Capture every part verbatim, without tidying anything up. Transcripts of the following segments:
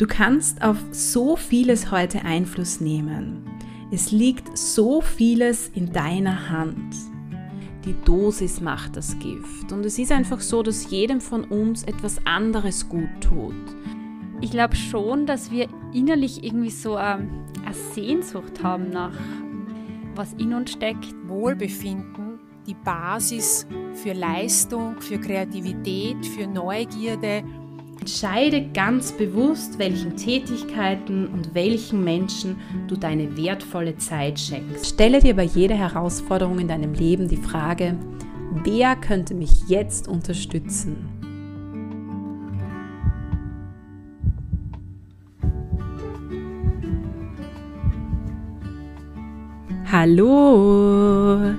Du kannst auf so vieles heute Einfluss nehmen. Es liegt so vieles in deiner Hand. Die Dosis macht das Gift. Und es ist einfach so, dass jedem von uns etwas anderes gut tut. Ich glaube schon, dass wir innerlich irgendwie so eine, eine Sehnsucht haben nach, was in uns steckt. Wohlbefinden, die Basis für Leistung, für Kreativität, für Neugierde. Entscheide ganz bewusst, welchen Tätigkeiten und welchen Menschen du deine wertvolle Zeit schenkst. Stelle dir bei jeder Herausforderung in deinem Leben die Frage, wer könnte mich jetzt unterstützen? Hallo!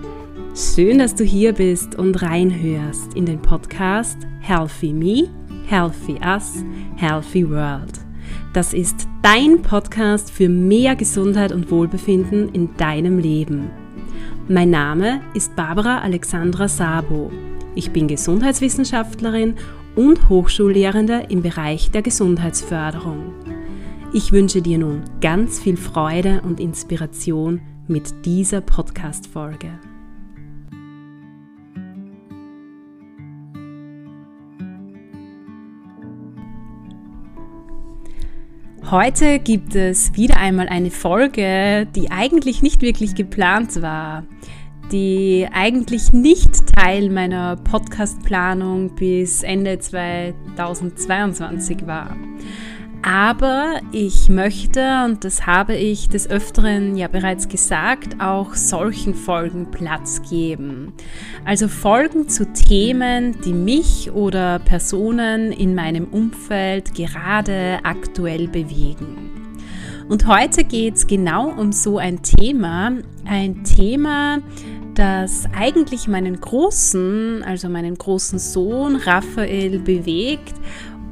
Schön, dass du hier bist und reinhörst in den Podcast Healthy Me, Healthy Us, Healthy World. Das ist dein Podcast für mehr Gesundheit und Wohlbefinden in deinem Leben. Mein Name ist Barbara Alexandra Sabo. Ich bin Gesundheitswissenschaftlerin und Hochschullehrende im Bereich der Gesundheitsförderung. Ich wünsche dir nun ganz viel Freude und Inspiration mit dieser Podcast-Folge. Heute gibt es wieder einmal eine Folge, die eigentlich nicht wirklich geplant war, die eigentlich nicht Teil meiner Podcast-Planung bis Ende zweitausendzweiundzwanzig war. Aber ich möchte, und das habe ich des Öfteren ja bereits gesagt, auch solchen Folgen Platz geben. Also Folgen zu Themen, die mich oder Personen in meinem Umfeld gerade aktuell bewegen. Und heute geht es genau um so ein Thema, ein Thema, das eigentlich meinen Großen, also meinen großen Sohn Raphael bewegt.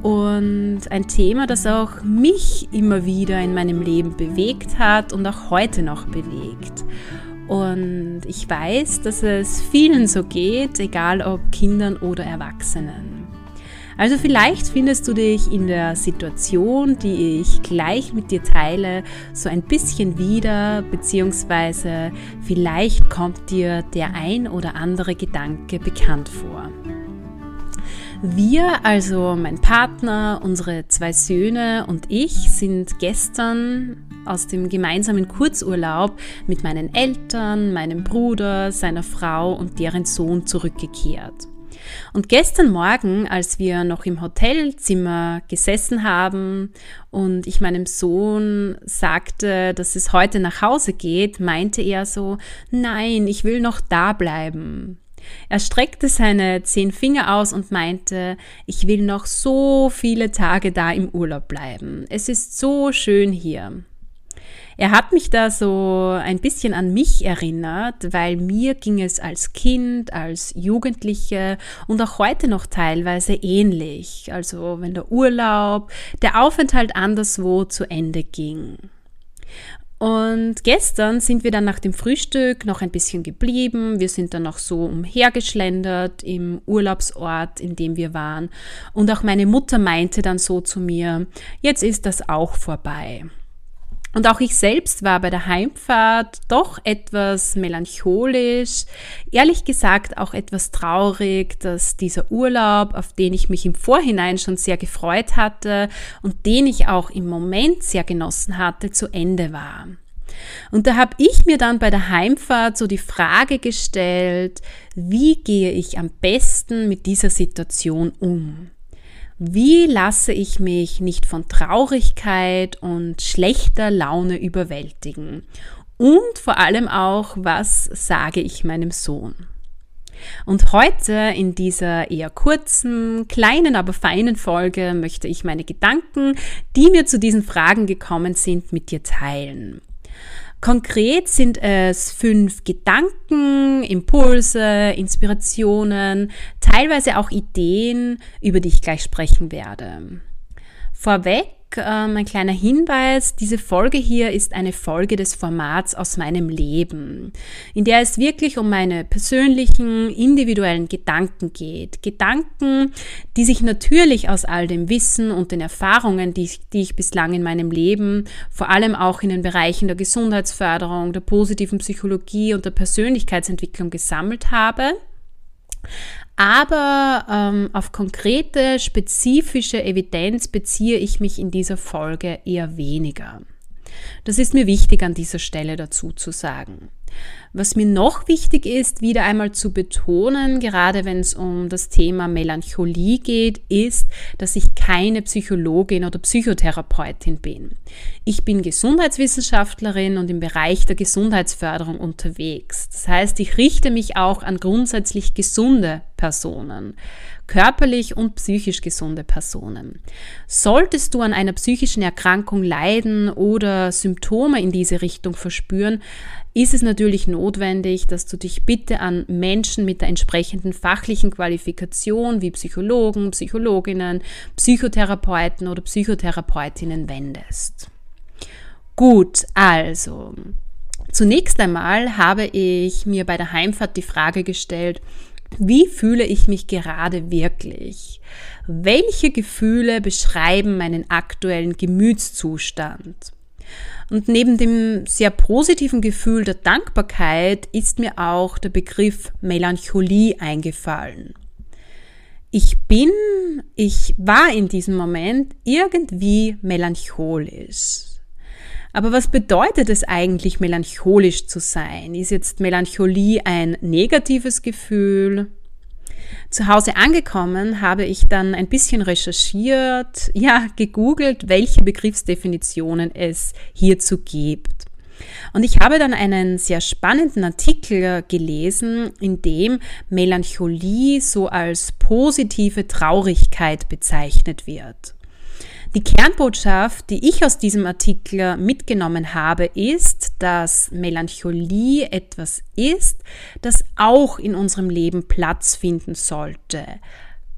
Und ein Thema, das auch mich immer wieder in meinem Leben bewegt hat und auch heute noch bewegt. Und ich weiß, dass es vielen so geht, egal ob Kindern oder Erwachsenen. Also vielleicht findest du dich in der Situation, die ich gleich mit dir teile, so ein bisschen wieder, beziehungsweise vielleicht kommt dir der ein oder andere Gedanke bekannt vor. Wir, also mein Partner, unsere zwei Söhne und ich, sind gestern aus dem gemeinsamen Kurzurlaub mit meinen Eltern, meinem Bruder, seiner Frau und deren Sohn zurückgekehrt. Und gestern Morgen, als wir noch im Hotelzimmer gesessen haben und ich meinem Sohn sagte, dass es heute nach Hause geht, meinte er so, nein, ich will noch da bleiben. Er streckte seine zehn Finger aus und meinte, ich will noch so viele Tage da im Urlaub bleiben. Es ist so schön hier. Er hat mich da so ein bisschen an mich erinnert, weil mir ging es als Kind, als Jugendliche und auch heute noch teilweise ähnlich. Also wenn der Urlaub, der Aufenthalt anderswo zu Ende ging. Und gestern sind wir dann nach dem Frühstück noch ein bisschen geblieben. Wir sind dann noch so umhergeschlendert im Urlaubsort, in dem wir waren. Und auch meine Mutter meinte dann so zu mir, jetzt ist das auch vorbei. Und auch ich selbst war bei der Heimfahrt doch etwas melancholisch, ehrlich gesagt auch etwas traurig, dass dieser Urlaub, auf den ich mich im Vorhinein schon sehr gefreut hatte und den ich auch im Moment sehr genossen hatte, zu Ende war. Und da habe ich mir dann bei der Heimfahrt so die Frage gestellt, wie gehe ich am besten mit dieser Situation um? Wie lasse ich mich nicht von Traurigkeit und schlechter Laune überwältigen? Und vor allem auch, was sage ich meinem Sohn? Und heute in dieser eher kurzen, kleinen, aber feinen Folge möchte ich meine Gedanken, die mir zu diesen Fragen gekommen sind, mit dir teilen. Konkret sind es fünf Gedanken, Impulse, Inspirationen, teilweise auch Ideen, über die ich gleich sprechen werde. Vorweg ähm, ein kleiner Hinweis. Diese Folge hier ist eine Folge des Formats Aus meinem Leben, in der es wirklich um meine persönlichen, individuellen Gedanken geht. Gedanken, die sich natürlich aus all dem Wissen und den Erfahrungen, die ich, die ich bislang in meinem Leben, vor allem auch in den Bereichen der Gesundheitsförderung, der positiven Psychologie und der Persönlichkeitsentwicklung gesammelt habe, aber ähm, auf konkrete, spezifische Evidenz beziehe ich mich in dieser Folge eher weniger. Das ist mir wichtig an dieser Stelle dazu zu sagen. Was mir noch wichtig ist, wieder einmal zu betonen, gerade wenn es um das Thema Melancholie geht, ist, dass ich keine Psychologin oder Psychotherapeutin bin. Ich bin Gesundheitswissenschaftlerin und im Bereich der Gesundheitsförderung unterwegs. Das heißt, ich richte mich auch an grundsätzlich gesunde Personen, körperlich und psychisch gesunde Personen. Solltest du an einer psychischen Erkrankung leiden oder Symptome in diese Richtung verspüren, ist es natürlich notwendig, dass du dich bitte an Menschen mit der entsprechenden fachlichen Qualifikation wie Psychologen, Psychologinnen, Psychotherapeuten oder Psychotherapeutinnen wendest. Gut, also zunächst einmal habe ich mir bei der Heimfahrt die Frage gestellt: Wie fühle ich mich gerade wirklich? Welche Gefühle beschreiben meinen aktuellen Gemütszustand? Und neben dem sehr positiven Gefühl der Dankbarkeit ist mir auch der Begriff Melancholie eingefallen. Ich bin, ich war in diesem Moment irgendwie melancholisch. Aber was bedeutet es eigentlich, melancholisch zu sein? Ist jetzt Melancholie ein negatives Gefühl? Zu Hause angekommen habe ich dann ein bisschen recherchiert, ja, gegoogelt, welche Begriffsdefinitionen es hierzu gibt. Und ich habe dann einen sehr spannenden Artikel gelesen, in dem Melancholie so als positive Traurigkeit bezeichnet wird. Die Kernbotschaft, die ich aus diesem Artikel mitgenommen habe, ist, dass Melancholie etwas ist, das auch in unserem Leben Platz finden sollte.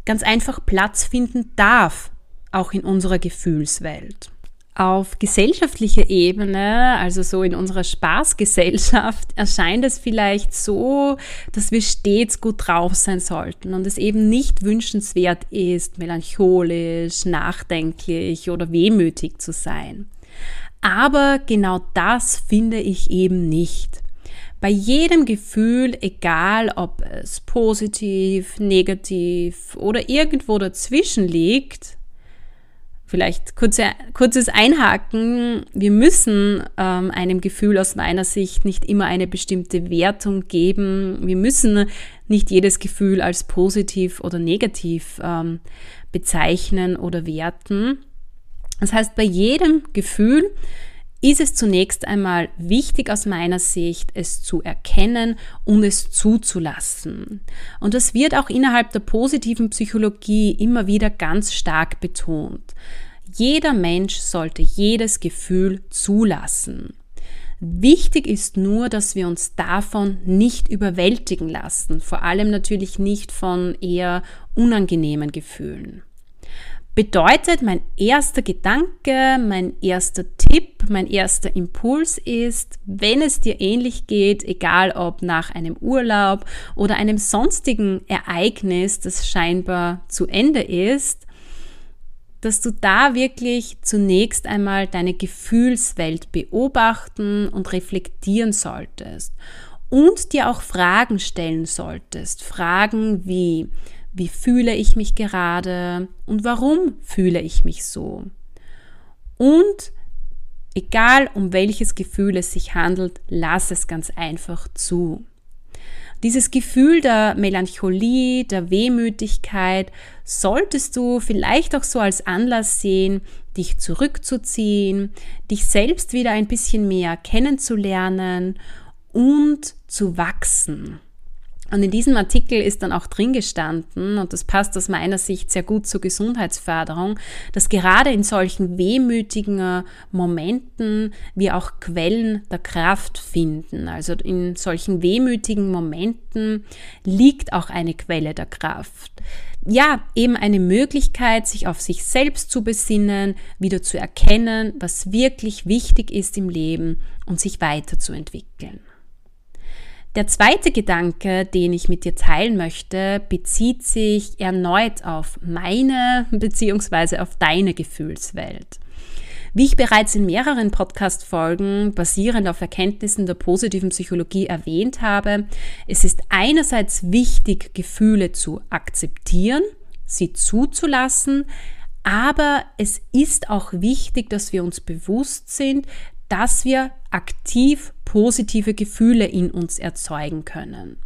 Ganz einfach Platz finden darf, auch in unserer Gefühlswelt. Auf gesellschaftlicher Ebene, also so in unserer Spaßgesellschaft, erscheint es vielleicht so, dass wir stets gut drauf sein sollten und es eben nicht wünschenswert ist, melancholisch, nachdenklich oder wehmütig zu sein. Aber genau das finde ich eben nicht. Bei jedem Gefühl, egal ob es positiv, negativ oder irgendwo dazwischen liegt, vielleicht kurze, kurzes Einhaken. Wir müssen ähm, einem Gefühl aus meiner Sicht nicht immer eine bestimmte Wertung geben. Wir müssen nicht jedes Gefühl als positiv oder negativ ähm, bezeichnen oder werten. Das heißt, bei jedem Gefühl ist es zunächst einmal wichtig aus meiner Sicht, es zu erkennen und es zuzulassen. Und das wird auch innerhalb der positiven Psychologie immer wieder ganz stark betont. Jeder Mensch sollte jedes Gefühl zulassen. Wichtig ist nur, dass wir uns davon nicht überwältigen lassen, vor allem natürlich nicht von eher unangenehmen Gefühlen. Bedeutet, mein erster Gedanke, mein erster Tipp, mein erster Impuls ist, wenn es dir ähnlich geht, egal ob nach einem Urlaub oder einem sonstigen Ereignis, das scheinbar zu Ende ist, dass du da wirklich zunächst einmal deine Gefühlswelt beobachten und reflektieren solltest und dir auch Fragen stellen solltest. Fragen wie: Wie fühle ich mich gerade und warum fühle ich mich so? Und egal um welches Gefühl es sich handelt, lass es ganz einfach zu. Dieses Gefühl der Melancholie, der Wehmütigkeit solltest du vielleicht auch so als Anlass sehen, dich zurückzuziehen, dich selbst wieder ein bisschen mehr kennenzulernen und zu wachsen. Und in diesem Artikel ist dann auch drin gestanden, und das passt aus meiner Sicht sehr gut zur Gesundheitsförderung, dass gerade in solchen wehmütigen Momenten wir auch Quellen der Kraft finden. Also in solchen wehmütigen Momenten liegt auch eine Quelle der Kraft. Ja, eben eine Möglichkeit, sich auf sich selbst zu besinnen, wieder zu erkennen, was wirklich wichtig ist im Leben und sich weiterzuentwickeln. Der zweite Gedanke, den ich mit dir teilen möchte, bezieht sich erneut auf meine bzw. auf deine Gefühlswelt. Wie ich bereits in mehreren Podcast-Folgen basierend auf Erkenntnissen der positiven Psychologie erwähnt habe, es ist einerseits wichtig, Gefühle zu akzeptieren, sie zuzulassen, aber es ist auch wichtig, dass wir uns bewusst sind, dass wir aktiv positive Gefühle in uns erzeugen können.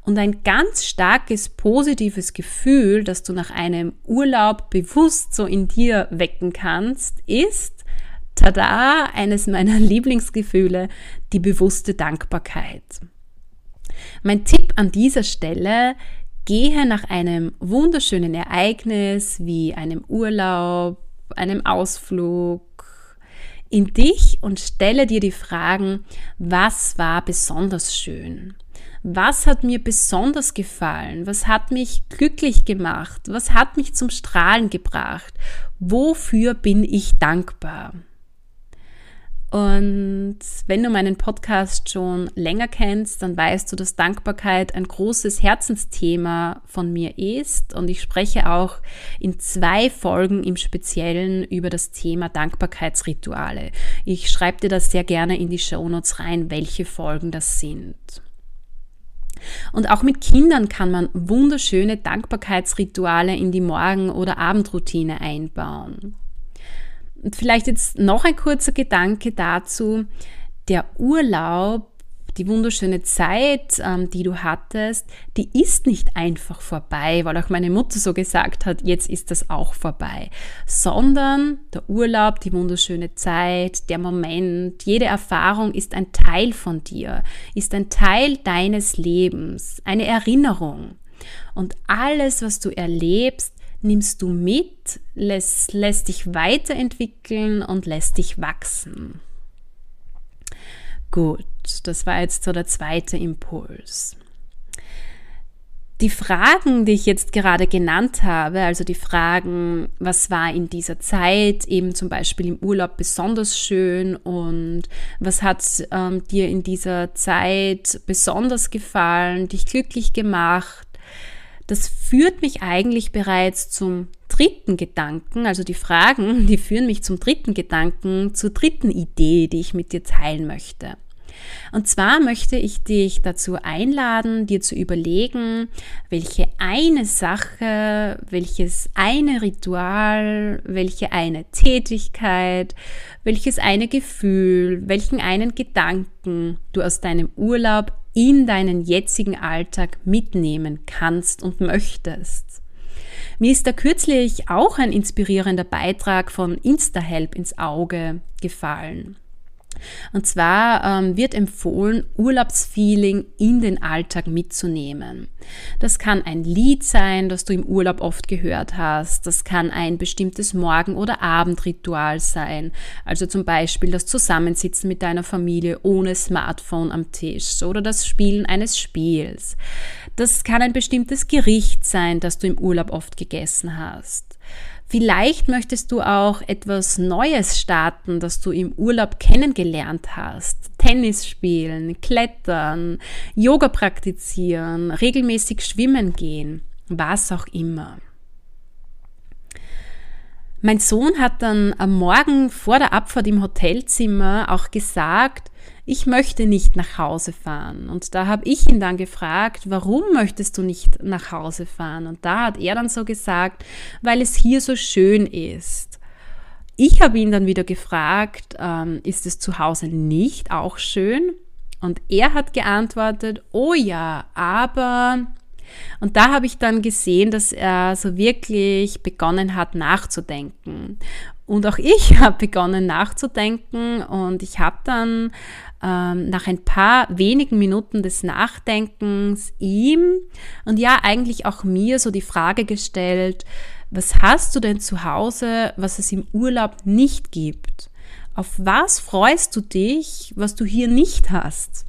Und ein ganz starkes positives Gefühl, das du nach einem Urlaub bewusst so in dir wecken kannst, ist, tada, eines meiner Lieblingsgefühle, die bewusste Dankbarkeit. Mein Tipp an dieser Stelle: Gehe nach einem wunderschönen Ereignis wie einem Urlaub, einem Ausflug in dich und stelle dir die Fragen: Was war besonders schön? Was hat mir besonders gefallen? Was hat mich glücklich gemacht? Was hat mich zum Strahlen gebracht? Wofür bin ich dankbar? Und wenn du meinen Podcast schon länger kennst, dann weißt du, dass Dankbarkeit ein großes Herzensthema von mir ist. Und ich spreche auch in zwei Folgen im Speziellen über das Thema Dankbarkeitsrituale. Ich schreibe dir das sehr gerne in die Shownotes rein, welche Folgen das sind. Und auch mit Kindern kann man wunderschöne Dankbarkeitsrituale in die Morgen- oder Abendroutine einbauen. Und vielleicht jetzt noch ein kurzer Gedanke dazu: Der Urlaub, die wunderschöne Zeit, die du hattest, die ist nicht einfach vorbei, weil auch meine Mutter so gesagt hat, jetzt ist das auch vorbei, sondern der Urlaub, die wunderschöne Zeit, der Moment, jede Erfahrung ist ein Teil von dir, ist ein Teil deines Lebens, eine Erinnerung. Und alles, was du erlebst, nimmst du mit, lässt, lässt dich weiterentwickeln und lässt dich wachsen. Gut, das war jetzt so der zweite Impuls. Die Fragen, die ich jetzt gerade genannt habe, also die Fragen, was war in dieser Zeit eben zum Beispiel im Urlaub besonders schön und was hat ähm, dir in dieser Zeit besonders gefallen, dich glücklich gemacht, das führt mich eigentlich bereits zum dritten Gedanken, also die Fragen, die führen mich zum dritten Gedanken, zur dritten Idee, die ich mit dir teilen möchte. Und zwar möchte ich dich dazu einladen, dir zu überlegen, welche eine Sache, welches eine Ritual, welche eine Tätigkeit, welches eine Gefühl, welchen einen Gedanken du aus deinem Urlaub in deinen jetzigen Alltag mitnehmen kannst und möchtest. Mir ist da kürzlich auch ein inspirierender Beitrag von InstaHelp ins Auge gefallen. Und zwar ähm, wird empfohlen, Urlaubsfeeling in den Alltag mitzunehmen. Das kann ein Lied sein, das du im Urlaub oft gehört hast. Das kann ein bestimmtes Morgen- oder Abendritual sein. Also zum Beispiel das Zusammensitzen mit deiner Familie ohne Smartphone am Tisch oder das Spielen eines Spiels. Das kann ein bestimmtes Gericht sein, das du im Urlaub oft gegessen hast. Vielleicht möchtest du auch etwas Neues starten, das du im Urlaub kennengelernt hast. Tennis spielen, klettern, Yoga praktizieren, regelmäßig schwimmen gehen, was auch immer. Mein Sohn hat dann am Morgen vor der Abfahrt im Hotelzimmer auch gesagt, ich möchte nicht nach Hause fahren. Und da habe ich ihn dann gefragt, warum möchtest du nicht nach Hause fahren? Und da hat er dann so gesagt, weil es hier so schön ist. Ich habe ihn dann wieder gefragt, ähm, ist es zu Hause nicht auch schön? Und er hat geantwortet, oh ja, aber... Und da habe ich dann gesehen, dass er so wirklich begonnen hat nachzudenken. Und auch ich habe begonnen nachzudenken und ich habe dann ähm, nach ein paar wenigen Minuten des Nachdenkens ihm und ja eigentlich auch mir so die Frage gestellt, was hast du denn zu Hause, was es im Urlaub nicht gibt? Auf was freust du dich, was du hier nicht hast?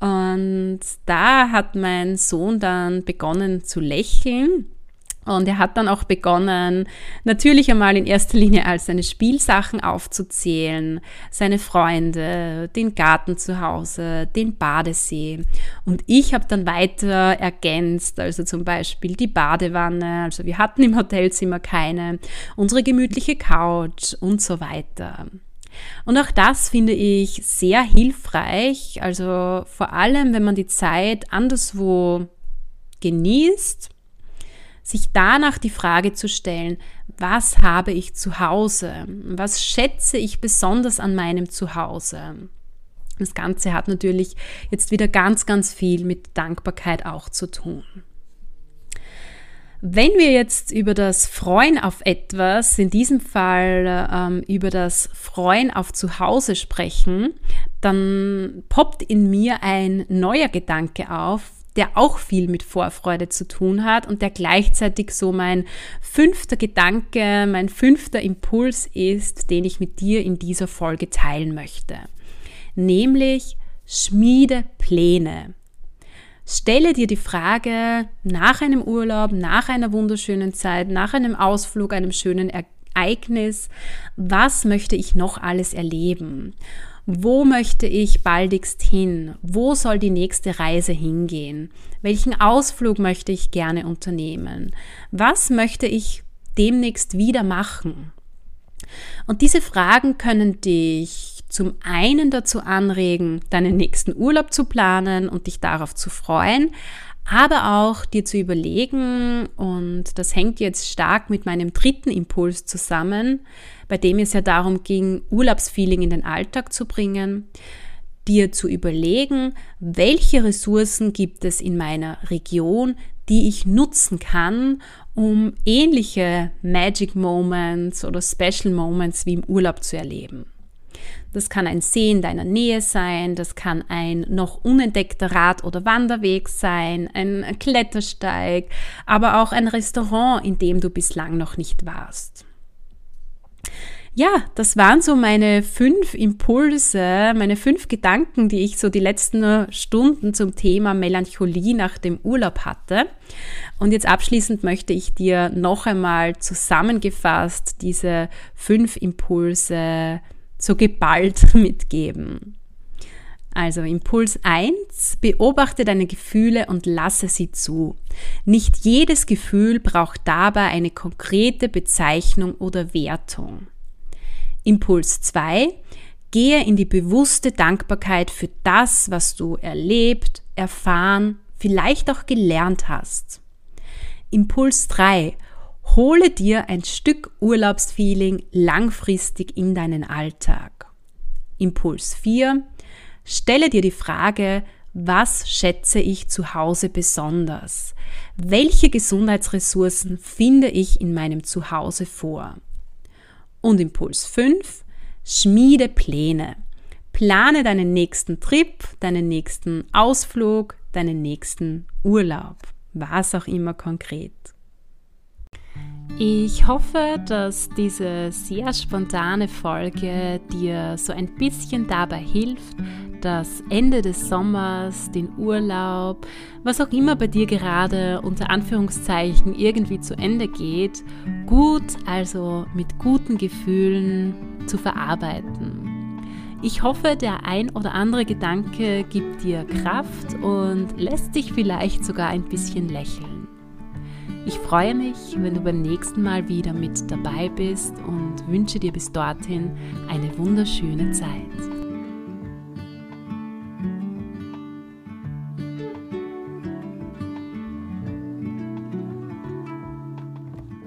Und da hat mein Sohn dann begonnen zu lächeln. Und er hat dann auch begonnen, natürlich einmal in erster Linie all seine Spielsachen aufzuzählen, seine Freunde, den Garten zu Hause, den Badesee. Und ich habe dann weiter ergänzt, also zum Beispiel die Badewanne, also wir hatten im Hotelzimmer keine, unsere gemütliche Couch und so weiter. Und auch das finde ich sehr hilfreich, also vor allem, wenn man die Zeit anderswo genießt, sich danach die Frage zu stellen, was habe ich zu Hause? Was schätze ich besonders an meinem Zuhause? Das Ganze hat natürlich jetzt wieder ganz, ganz viel mit Dankbarkeit auch zu tun. Wenn wir jetzt über das Freuen auf etwas, in diesem Fall ähm, über das Freuen auf Zuhause sprechen, dann poppt in mir ein neuer Gedanke auf, der auch viel mit Vorfreude zu tun hat und der gleichzeitig so mein fünfter Gedanke, mein fünfter Impuls ist, den ich mit dir in dieser Folge teilen möchte. Nämlich schmiede Pläne. Stelle dir die Frage nach einem Urlaub, nach einer wunderschönen Zeit, nach einem Ausflug, einem schönen Ereignis, was möchte ich noch alles erleben? Wo möchte ich baldigst hin? Wo soll die nächste Reise hingehen? Welchen Ausflug möchte ich gerne unternehmen? Was möchte ich demnächst wieder machen? Und diese Fragen können dich zum einen dazu anregen, deinen nächsten Urlaub zu planen und dich darauf zu freuen, aber auch dir zu überlegen, und das hängt jetzt stark mit meinem dritten Impuls zusammen, bei dem es ja darum ging, Urlaubsfeeling in den Alltag zu bringen, dir zu überlegen, welche Ressourcen gibt es in meiner Region, die ich nutzen kann, um ähnliche Magic Moments oder Special Moments wie im Urlaub zu erleben. Das kann ein See in deiner Nähe sein, das kann ein noch unentdeckter Rad- oder Wanderweg sein, ein Klettersteig, aber auch ein Restaurant, in dem du bislang noch nicht warst. Ja, das waren so meine fünf Impulse, meine fünf Gedanken, die ich so die letzten Stunden zum Thema Melancholie nach dem Urlaub hatte. Und jetzt abschließend möchte ich dir noch einmal zusammengefasst diese fünf Impulse so geballt mitgeben. Also Impuls eins, beobachte deine Gefühle und lasse sie zu. Nicht jedes Gefühl braucht dabei eine konkrete Bezeichnung oder Wertung. Impuls zwei, gehe in die bewusste Dankbarkeit für das, was du erlebt, erfahren, vielleicht auch gelernt hast. Impuls drei, hole dir ein Stück Urlaubsfeeling langfristig in deinen Alltag. Impuls vier, stelle dir die Frage, was schätze ich zu Hause besonders? Welche Gesundheitsressourcen finde ich in meinem Zuhause vor? Und Impuls fünf, schmiede Pläne. Plane deinen nächsten Trip, deinen nächsten Ausflug, deinen nächsten Urlaub, was auch immer konkret. Ich hoffe, dass diese sehr spontane Folge dir so ein bisschen dabei hilft, das Ende des Sommers, den Urlaub, was auch immer bei dir gerade unter Anführungszeichen irgendwie zu Ende geht, gut, also mit guten Gefühlen zu verarbeiten. Ich hoffe, der ein oder andere Gedanke gibt dir Kraft und lässt dich vielleicht sogar ein bisschen lächeln. Ich freue mich, wenn du beim nächsten Mal wieder mit dabei bist und wünsche dir bis dorthin eine wunderschöne Zeit.